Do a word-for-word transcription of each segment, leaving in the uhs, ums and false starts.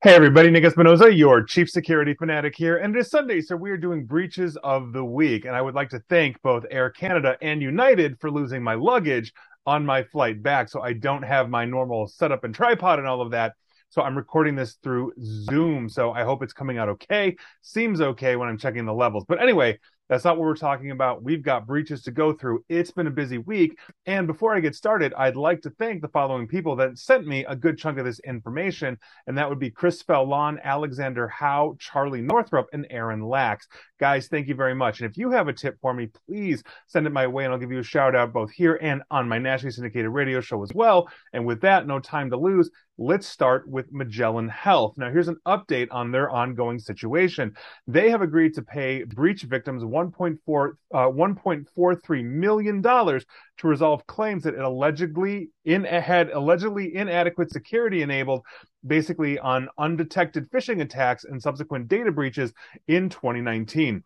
Hey everybody, Nick Espinosa, your chief security fanatic here, and it is Sunday, so we are doing breaches of the week, and I would like to thank both Air Canada and United for losing my luggage on my flight back, so I don't have my normal setup and tripod and all of that, so I'm recording this through Zoom, so I hope it's coming out okay, seems okay when I'm checking the levels, but anyway, that's not what we're talking about. We've got breaches to go through. It's been a busy week. And before I get started, I'd like to thank the following people that sent me a good chunk of this information. And that would be Chris Fellon, Alexander Howe, Charlie Northrop, and Aaron Lacks. Guys, thank you very much. And if you have a tip for me, please send it my way and I'll give you a shout out both here and on my nationally syndicated radio show as well. And with that, no time to lose. Let's start with Magellan Health. Now, here's an update on their ongoing situation. They have agreed to pay breach victims one point four, uh, one point four three million dollars to resolve claims that it allegedly in, had allegedly inadequate security enabled, basically on undetected phishing attacks and subsequent data breaches in twenty nineteen.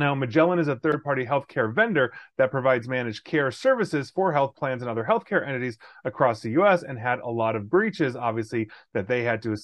Now, Magellan is a third-party healthcare vendor that provides managed care services for health plans and other healthcare entities across the U S and had a lot of breaches, obviously, that they had to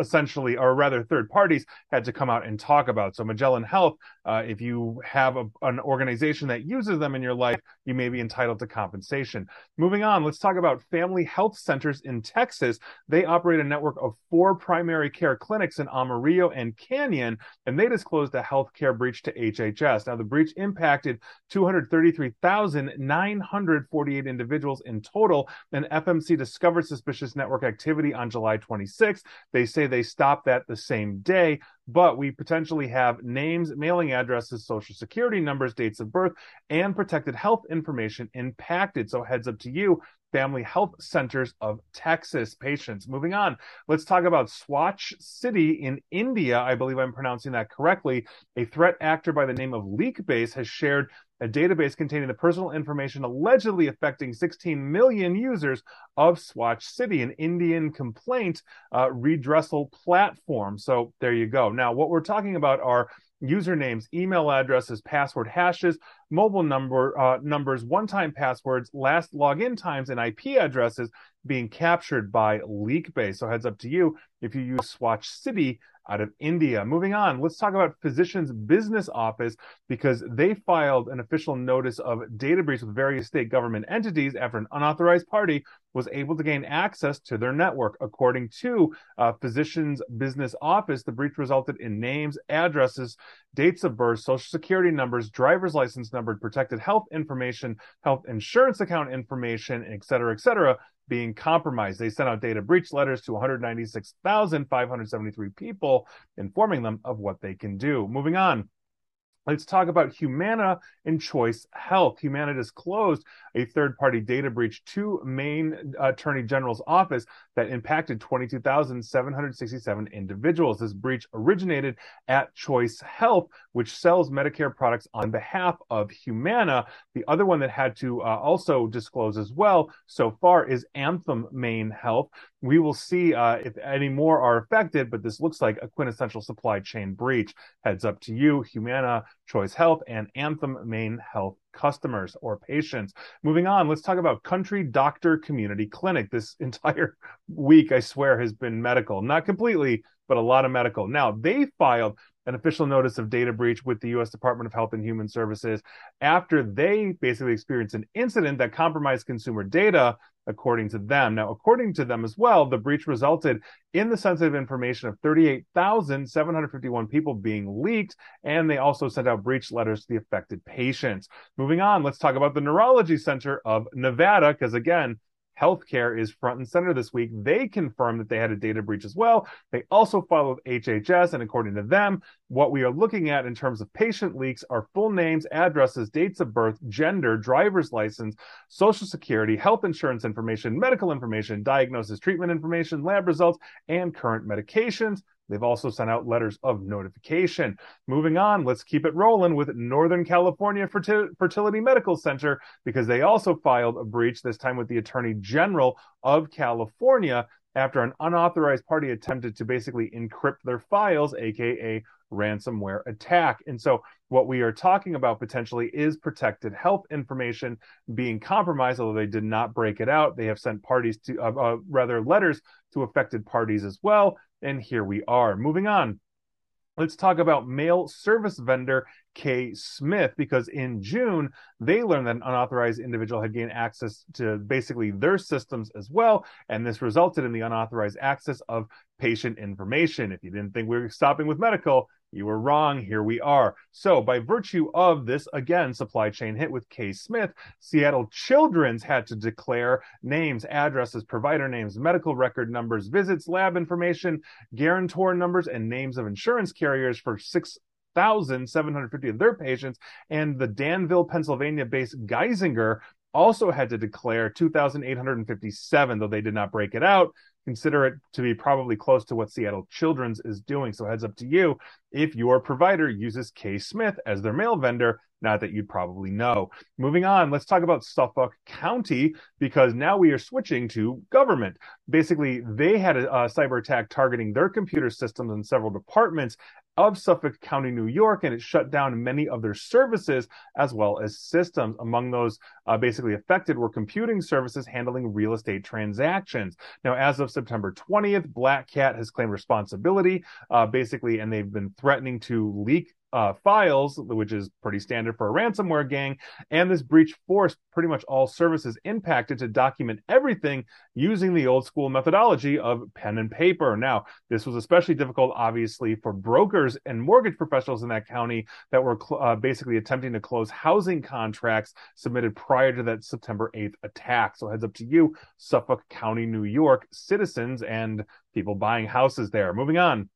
essentially, or rather third parties, had to come out and talk about. So Magellan Health, uh, if you have a, an organization that uses them in your life, you may be entitled to compensation. Moving on, let's talk about Family Health Centers in Texas. They operate a network of four primary care clinics in Amarillo and Canyon, and they disclosed a healthcare breach to H H S. Now, the breach impacted two hundred thirty-three thousand nine hundred forty-eight individuals in total, and F M C discovered suspicious network activity on July twenty-sixth. They say they stopped that the same day, but we potentially have names, mailing addresses, social security numbers, dates of birth, and protected health information impacted. So heads up to you, Family Health Centers of Texas patients. Moving on, let's talk about Swatch City in India. I believe I'm pronouncing that correctly. A threat actor by the name of Leak Base has shared a database containing the personal information allegedly affecting sixteen million users of Swatch City, an Indian complaint uh, redressal platform. So there you go. Now, what we're talking about are usernames, email addresses, password hashes, mobile number uh, numbers, one-time passwords, last login times, and I P addresses being captured by LeakBase. So heads up to you if you use Swatch City out of India. Moving on, let's talk about Physicians Business Office, because they filed an official notice of data breach with various state government entities after an unauthorized party was able to gain access to their network. According to uh, Physicians Business Office, the breach resulted in names, addresses, dates of birth, social security numbers, driver's license number, protected health information, health insurance account information, et cetera, et cetera, being compromised. They sent out data breach letters to one hundred ninety-six thousand five hundred seventy-three people, informing them of what they can do. Moving on, let's talk about Humana and Choice Health. Humana disclosed a third-party data breach to Maine Attorney General's office that impacted twenty-two thousand seven hundred sixty-seven individuals. This breach originated at Choice Health, which sells Medicare products on behalf of Humana. The other one that had to uh, also disclose as well so far is Anthem Maine Health. We will see uh, if any more are affected, but this looks like a quintessential supply chain breach. Heads up to you, Humana, Choice Health, and Anthem Maine Health customers or patients. Moving on, let's talk about Country Doctor Community Clinic. This entire week, I swear, has been medical. Not completely, but a lot of medical. Now, they filed an official notice of data breach with the U S Department of Health and Human Services after they basically experienced an incident that compromised consumer data, according to them. Now, according to them as well, the breach resulted in the sensitive information of thirty-eight thousand seven hundred fifty-one people being leaked, and they also sent out breach letters to the affected patients. Moving on, let's talk about the Neurology Center of Nevada, because again, healthcare is front and center this week. They confirmed that they had a data breach as well. They also followed H H S, and according to them, what we are looking at in terms of patient leaks are full names, addresses, dates of birth, gender, driver's license, social security, health insurance information, medical information, diagnosis, treatment information, lab results, and current medications. They've also sent out letters of notification. Moving on, let's keep it rolling with Northern California Fertility Medical Center, because they also filed a breach, this time with the Attorney General of California. after an unauthorized party attempted to basically encrypt their files, aka ransomware attack. And so what we are talking about potentially is protected health information being compromised, although they did not break it out. They have sent parties to, uh, uh, rather letters to affected parties as well. And here we are. Moving on. Let's talk about mail service vendor K Smith, because in June, they learned that an unauthorized individual had gained access to basically their systems as well. And this resulted in the unauthorized access of patient information. If you didn't think we were stopping with medical, you were wrong. Here we are. So by virtue of this, again, supply chain hit with K Smith, Seattle Children's had to declare names, addresses, provider names, medical record numbers, visits, lab information, guarantor numbers, and names of insurance carriers for six thousand seven hundred fifty of their patients. And the Danville, Pennsylvania-based Geisinger also had to declare two thousand eight hundred fifty-seven, though they did not break it out. Consider it to be probably close to what Seattle Children's is doing. So heads up to you if your provider uses K Smith as their mail vendor, not that you'd probably know. Moving on, let's talk about Suffolk County, because now we are switching to government. Basically, they had a, a cyber attack targeting their computer systems in several departments of Suffolk County, New York, and it shut down many of their services as well as systems. Among those uh, basically affected were computing services handling real estate transactions. Now, as of September twentieth, BlackCat has claimed responsibility, uh, basically, and they've been threatening to leak Uh, files, which is pretty standard for a ransomware gang, and this breach forced pretty much all services impacted to document everything using the old school methodology of pen and paper. Now, this was especially difficult, obviously, for brokers and mortgage professionals in that county that were cl- uh, basically attempting to close housing contracts submitted prior to that September eighth attack. So heads up to you, Suffolk County, New York citizens and people buying houses there. Moving on.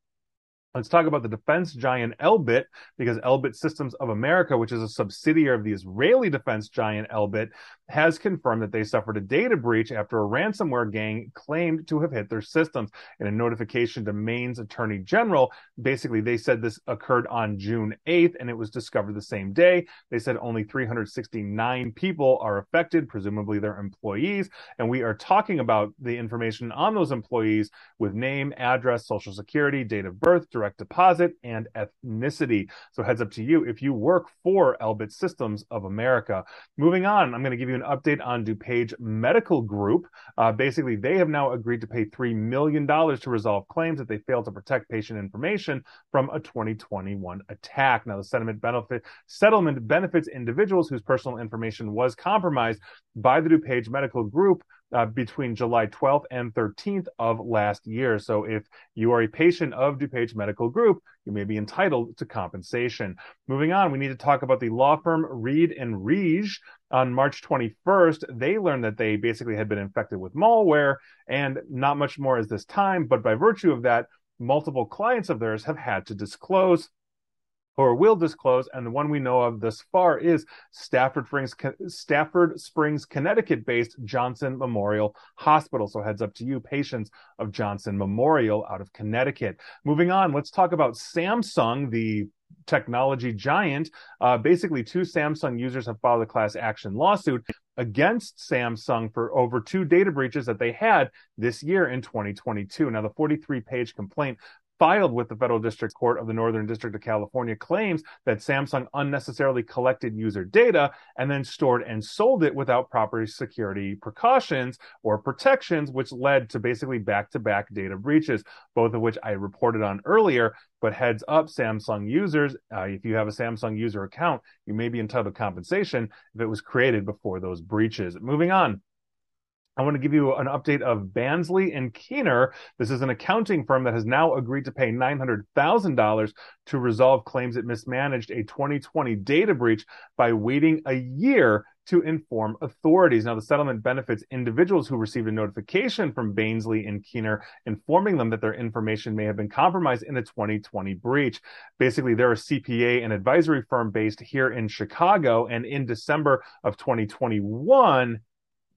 Let's talk about the defense giant Elbit, because Elbit Systems of America, which is a subsidiary of the Israeli defense giant Elbit, has confirmed that they suffered a data breach after a ransomware gang claimed to have hit their systems. In a notification to Maine's Attorney General, basically they said this occurred on June eighth and it was discovered the same day. They said only three hundred sixty-nine people are affected, presumably their employees. And we are talking about the information on those employees with name, address, social security, date of birth, direct deposit, and ethnicity. So heads up to you if you work for Elbit Systems of America. Moving on, I'm going to give you an update on DuPage Medical Group. Uh, basically, they have now agreed to pay three million dollars to resolve claims that they failed to protect patient information from a twenty twenty-one attack. Now, the settlement, benefit, settlement benefits individuals whose personal information was compromised by the DuPage Medical Group Uh, between July twelfth and thirteenth of last year. So if you are a patient of DuPage Medical Group, you may be entitled to compensation. Moving on, we need to talk about the law firm Reed and Reege. On March twenty-first, they learned that they basically had been infected with malware, and not much more is this time, but by virtue of that, multiple clients of theirs have had to disclose or will disclose, and the one we know of thus far is Stafford Springs, Stafford Springs, Connecticut-based Johnson Memorial Hospital. So heads up to you, patients of Johnson Memorial out of Connecticut. Moving on, let's talk about Samsung, the technology giant. Uh, basically, two Samsung users have filed a class action lawsuit against Samsung for over two data breaches that they had this year in twenty twenty-two. Now, the forty-three page complaint filed with the Federal District Court of the Northern District of California claims that Samsung unnecessarily collected user data and then stored and sold it without proper security precautions or protections, which led to basically back-to-back data breaches, both of which I reported on earlier. But heads up, Samsung users, uh, if you have a Samsung user account, you may be entitled to compensation if it was created before those breaches. Moving on. I want to give you an update of Bansley and Kiener. This is an accounting firm that has now agreed to pay nine hundred thousand dollars to resolve claims it mismanaged a twenty twenty data breach by waiting a year to inform authorities. Now, the settlement benefits individuals who received a notification from Bansley and Kiener informing them that their information may have been compromised in the twenty twenty breach. Basically, they're a C P A and advisory firm based here in Chicago, and in December of twenty twenty-one,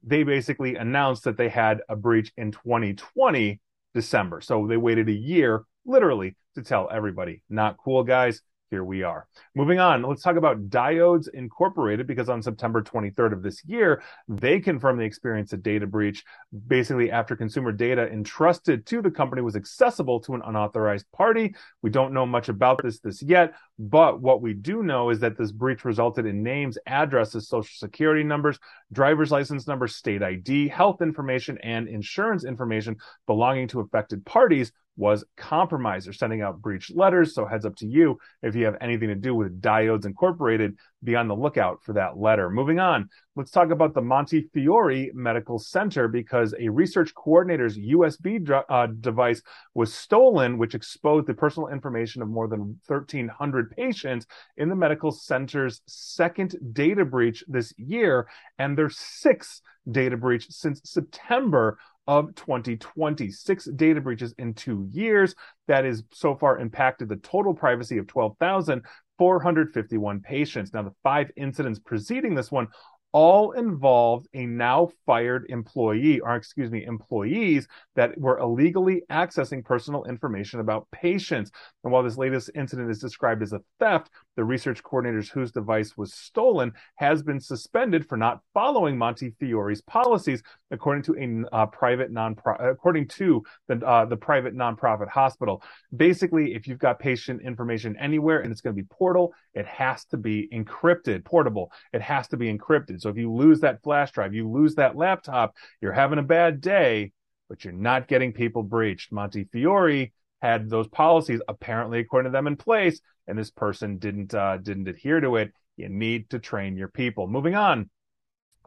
they basically announced that they had a breach in twenty twenty, December. So they waited a year, literally, to tell everybody. Not cool, guys. here we are. Moving on, let's talk about Diodes Incorporated, because on September twenty-third of this year, they confirmed they experienced a data breach, basically after consumer data entrusted to the company was accessible to an unauthorized party. We don't know much about this, this yet, but what we do know is that this breach resulted in names, addresses, social security numbers, driver's license numbers, state I D, health information, and insurance information belonging to affected parties was compromised. They're sending out breach letters, so heads up to you if you have anything to do with Diodes Incorporated. Be on the lookout for that letter. Moving on, let's talk about the Montefiore Medical Center, because a research coordinator's U S B uh, device was stolen, which exposed the personal information of more than thirteen hundred patients in the medical center's second data breach this year, and their sixth data breach since September of twenty twenty. Six data breaches in two years. That has so far impacted the total privacy of twelve thousand four hundred fifty-one patients. Now, the five incidents preceding this one all involved a now fired employee, or excuse me, employees that were illegally accessing personal information about patients. And while this latest incident is described as a theft, the research coordinators whose device was stolen has been suspended for not following Montefiore's policies, according to a uh, private non according to the uh, the private nonprofit hospital. Basically, if you've got patient information anywhere and it's going to be portal, it has to be encrypted. Portable, it has to be encrypted. So if you lose that flash drive, you lose that laptop, you're having a bad day, but you're not getting people breached. Montefiore had those policies, apparently, according to them, in place, and this person didn't uh, didn't adhere to it. You need to train your people. Moving on,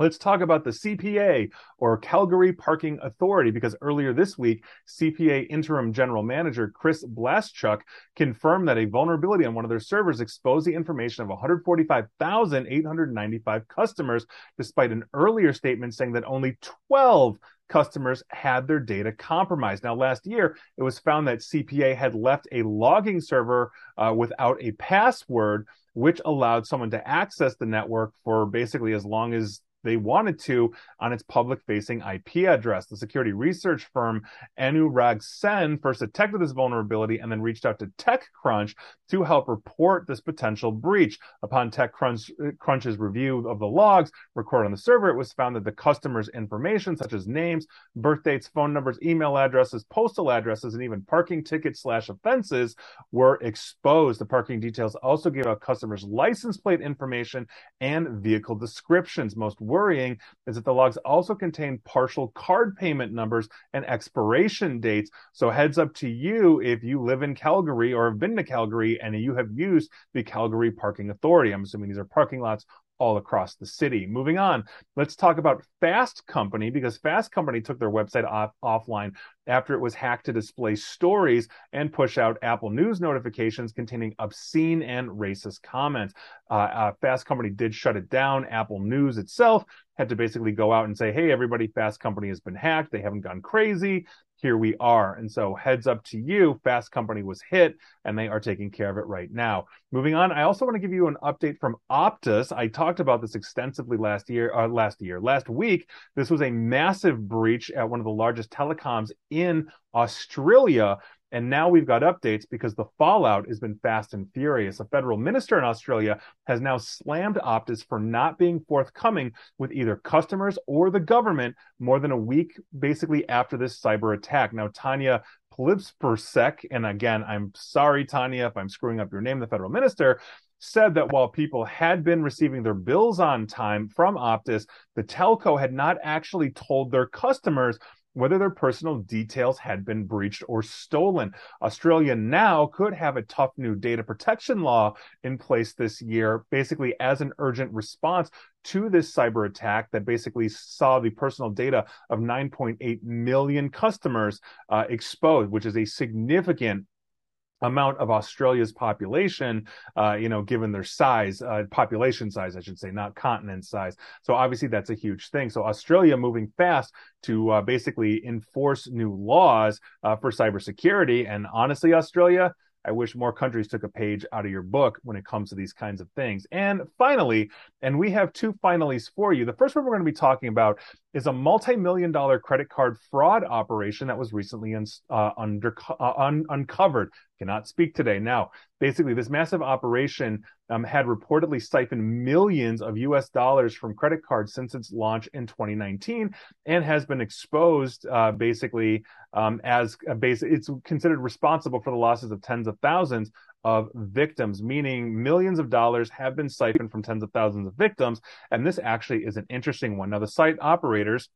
let's talk about the C P A, or Calgary Parking Authority, because earlier this week, C P A Interim General Manager Chris Blaschuk confirmed that a vulnerability on one of their servers exposed the information of one hundred forty-five thousand eight hundred ninety-five customers, despite an earlier statement saying that only twelve customers had their data compromised. Now, last year, it was found that C P A had left a logging server uh, without a password, which allowed someone to access the network for basically as long as they wanted to on its public-facing I P address. The security research firm Anurag Sen first detected this vulnerability and then reached out to TechCrunch to help report this potential breach. Upon TechCrunch's review of the logs recorded on the server, it was found that the customer's information, such as names, birth dates, phone numbers, email addresses, postal addresses, and even parking tickets slash offenses were exposed. The parking details also gave out customers' license plate information and vehicle descriptions. Most worrying is that the logs also contain partial card payment numbers and expiration dates. So heads up to you if you live in Calgary or have been to Calgary and you have used the Calgary Parking Authority. I'm assuming these are parking lots all across the city. Moving on, let's talk about Fast Company, because Fast Company took their website off, offline after it was hacked to display stories and push out Apple News notifications containing obscene and racist comments. Uh, uh, Fast Company did shut it down. Apple News itself had to basically go out and say, hey, everybody, Fast Company has been hacked. They haven't gone crazy. Here we are. And so heads up to you, Fast Company was hit, and they are taking care of it right now. Moving on, I also want to give you an update from Optus. I talked about this extensively last year, uh, last year, last week. This was a massive breach at one of the largest telecoms in Australia. And now we've got updates because the fallout has been fast and furious. A federal minister in Australia has now slammed Optus for not being forthcoming with either customers or the government more than a week, basically, after this cyber attack. Now, Tanya Plibersek, and again, I'm sorry, Tanya, if I'm screwing up your name, the federal minister, said that while people had been receiving their bills on time from Optus, the telco had not actually told their customers whether their personal details had been breached or stolen. Australia now could have a tough new data protection law in place this year, basically as an urgent response to this cyber attack that basically saw the personal data of nine point eight million customers uh, exposed, which is a significant amount of Australia's population, uh, you know, given their size, uh, population size, I should say, not continent size. So obviously that's a huge thing. So Australia moving fast to uh, basically enforce new laws uh, for cybersecurity. And honestly, Australia, I wish more countries took a page out of your book when it comes to these kinds of things. And finally, and we have two finalies for you. The first one we're going to be talking about is a multi-million dollar credit card fraud operation that was recently un- uh, under, uh, un- uncovered. cannot speak today. Now, basically, this massive operation um, had reportedly siphoned millions of U S dollars from credit cards since its launch in twenty nineteen, and has been exposed uh, basically um, as a base. It's considered responsible for the losses of tens of thousands of victims, meaning millions of dollars have been siphoned from tens of thousands of victims. And this actually is an interesting one. Now, the site operators,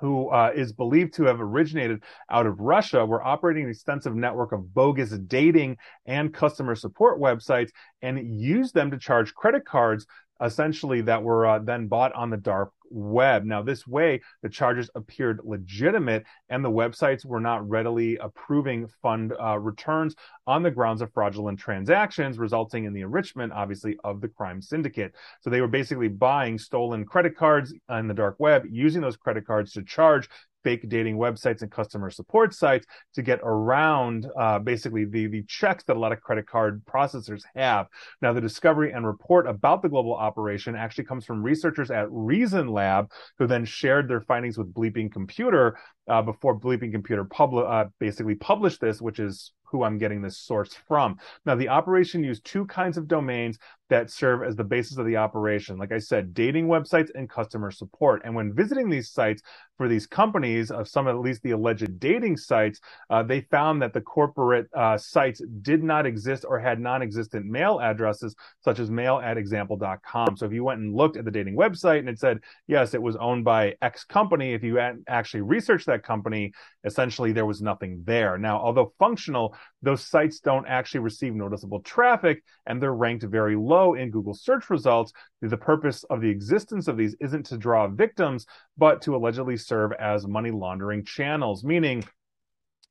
who uh, is believed to have originated out of Russia, were operating an extensive network of bogus dating and customer support websites and used them to charge credit cards, essentially, that were uh, then bought on the dark web. Now, this way, the charges appeared legitimate, and the websites were not readily approving fund uh, returns on the grounds of fraudulent transactions, resulting in the enrichment, obviously, of the crime syndicate. So they were basically buying stolen credit cards on the dark web, using those credit cards to charge fake dating websites and customer support sites to get around uh, basically the, the checks that a lot of credit card processors have. Now, the discovery and report about the global operation actually comes from researchers at Reason Lab, who then shared their findings with Bleeping Computer uh, before Bleeping Computer publi- uh, basically published this, which is who I'm getting this source from. Now, the operation used two kinds of domains that serve as the basis of the operation. Like I said, dating websites and customer support. And when visiting these sites for these companies, of some at least the alleged dating sites, uh, they found that the corporate uh, sites did not exist or had non-existent mail addresses, such as mail at example dot com. So if you went and looked at the dating website and it said, yes, it was owned by X company, if you actually researched that company, essentially there was nothing there. Now, although functional, those sites don't actually receive noticeable traffic, and they're ranked very low in Google search results. The purpose of the existence of these isn't to draw victims, but to allegedly serve as money laundering channels, meaning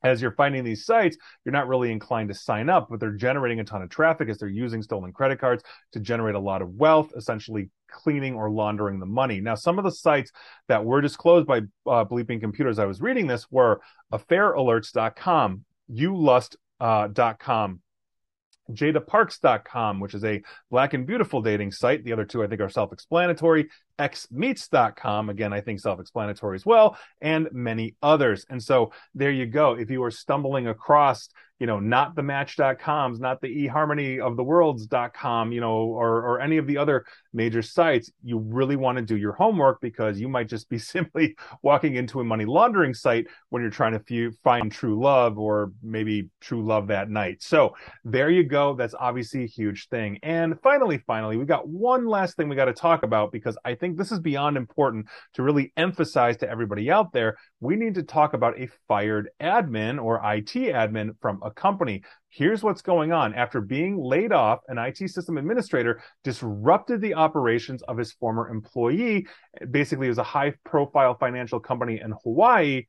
as you're finding these sites, you're not really inclined to sign up, but they're generating a ton of traffic as they're using stolen credit cards to generate a lot of wealth, essentially cleaning or laundering the money. Now, some of the sites that were disclosed by uh, Bleeping Computers, I was reading this, were affair alerts dot com, ulust dot com, uh, jada parks dot com, which is a black and beautiful dating site. The other two, I think, are self-explanatory. x meets dot com, again, I think self-explanatory as well, and many others. And so there you go. If you are stumbling across, you know, not the match dot coms, not the eHarmony of the worlds dot com, you know, or, or any of the other major sites, you really want to do your homework, because you might just be simply walking into a money laundering site when you're trying to f- find true love, or maybe true love that night. So there you go. That's obviously a huge thing. And finally, finally, we got one last thing we got to talk about, because I think I think this is beyond important to really emphasize to everybody out there. We need to talk about a fired admin or I T admin from a company. Here's what's going on. After being laid off, an I T system administrator disrupted the operations of his former employee. Basically, it was a high-profile financial company in Hawaii,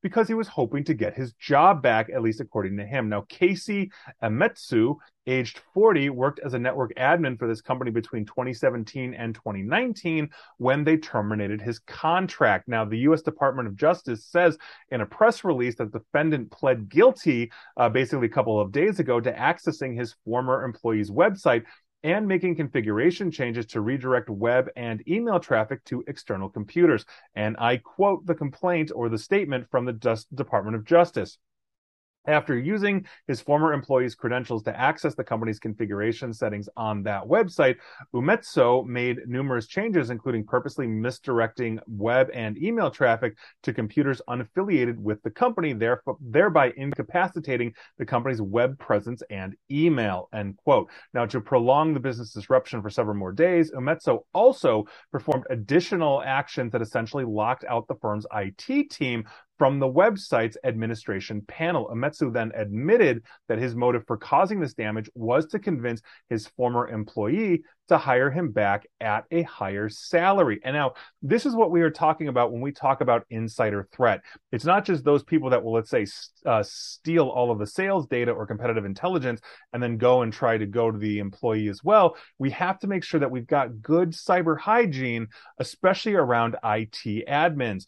because he was hoping to get his job back, at least according to him. Now, Casey Ametsu, aged forty, worked as a network admin for this company between twenty seventeen and twenty nineteen, when they terminated his contract. Now, the U S Department of Justice says in a press release that the defendant pled guilty uh, basically a couple of days ago to accessing his former employee's website and making configuration changes to redirect web and email traffic to external computers. And I quote the complaint or the statement from the Department of Justice. After using his former employee's credentials to access the company's configuration settings on that website, Umetso made numerous changes, including purposely misdirecting web and email traffic to computers unaffiliated with the company, thereby incapacitating the company's web presence and email, end quote. Now, to prolong the business disruption for several more days, Umetso also performed additional actions that essentially locked out the firm's I T team from the website's administration panel. Ametsu then admitted that his motive for causing this damage was to convince his former employee to hire him back at a higher salary. And now, this is what we are talking about when we talk about insider threat. It's not just those people that will, let's say, uh, steal all of the sales data or competitive intelligence and then go and try to go to the employee as well. We have to make sure that we've got good cyber hygiene, especially around I T admins.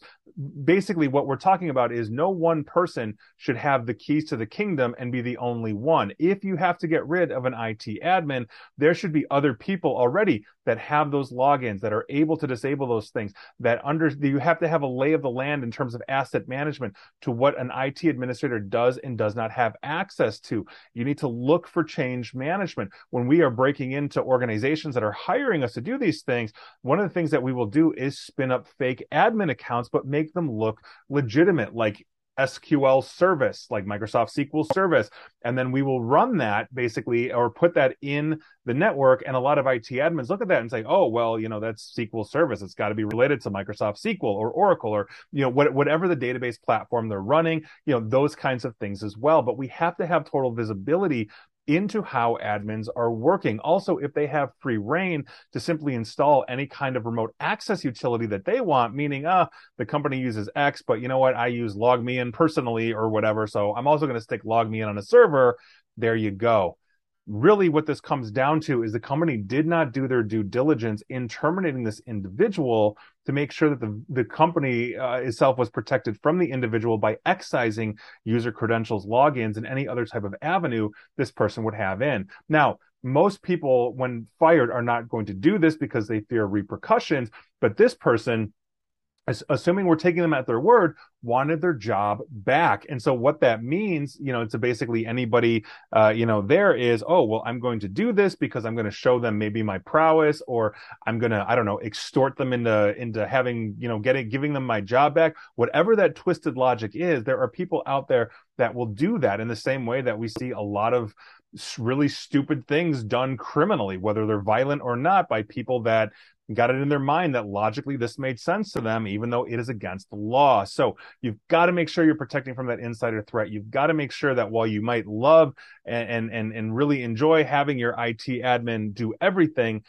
basically what we're talking about is no one person should have the keys to the kingdom and be the only one. If you have to get rid of an I T admin, there should be other people already that have those logins, that are able to disable those things, that under you have to have a lay of the land in terms of asset management to what an I T administrator does and does not have access to. You need to look for change management. When we are breaking into organizations that are hiring us to do these things, one of the things that we will do is spin up fake admin accounts, but make them look legitimate, like S Q L service, like Microsoft S Q L service. And then we will run that basically, or put that in the network. And a lot of I T admins look at that and say, oh, well, you know, that's S Q L service. It's got to be related to Microsoft S Q L or Oracle or, you know, what, whatever the database platform they're running, you know, those kinds of things as well. But we have to have total visibility into how admins are working. Also, if they have free reign to simply install any kind of remote access utility that they want, meaning, uh, the company uses X, but you know what? I use LogMeIn personally or whatever. So I'm also going to stick LogMeIn on a server. There you go. Really, what this comes down to is the company did not do their due diligence in terminating this individual to make sure that the, the company uh, itself was protected from the individual by excising user credentials, logins, and any other type of avenue this person would have in. Now, most people, when fired, are not going to do this because they fear repercussions, but this person, assuming we're taking them at their word, wanted their job back. And so what that means, you know, to basically anybody, uh, you know, there is, oh, well, I'm going to do this because I'm going to show them maybe my prowess, or I'm going to, I don't know, extort them into, into having, you know, getting, giving them my job back. Whatever that twisted logic is, there are people out there that will do that in the same way that we see a lot of really stupid things done criminally, whether they're violent or not, by people that got it in their mind that logically this made sense to them, even though it is against the law. So you've got to make sure you're protecting from that insider threat. You've got to make sure that while you might love and and and really enjoy having your I T admin do everything,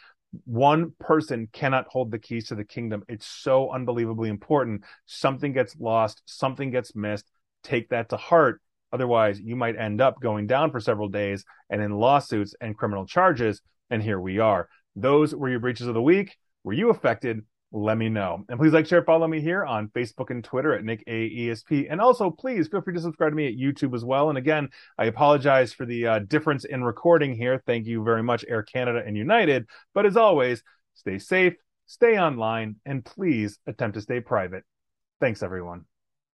one person cannot hold the keys to the kingdom. It's so unbelievably important. Something gets lost. Something gets missed. Take that to heart. Otherwise, you might end up going down for several days and in lawsuits and criminal charges. And here we are. Those were your breaches of the week. Were you affected? Let me know. And please like, share, follow me here on Facebook and Twitter at Nick A. E S P. And also, please feel free to subscribe to me at YouTube as well. And again, I apologize for the uh, difference in recording here. Thank you very much, Air Canada and United. But as always, stay safe, stay online, and please attempt to stay private. Thanks, everyone.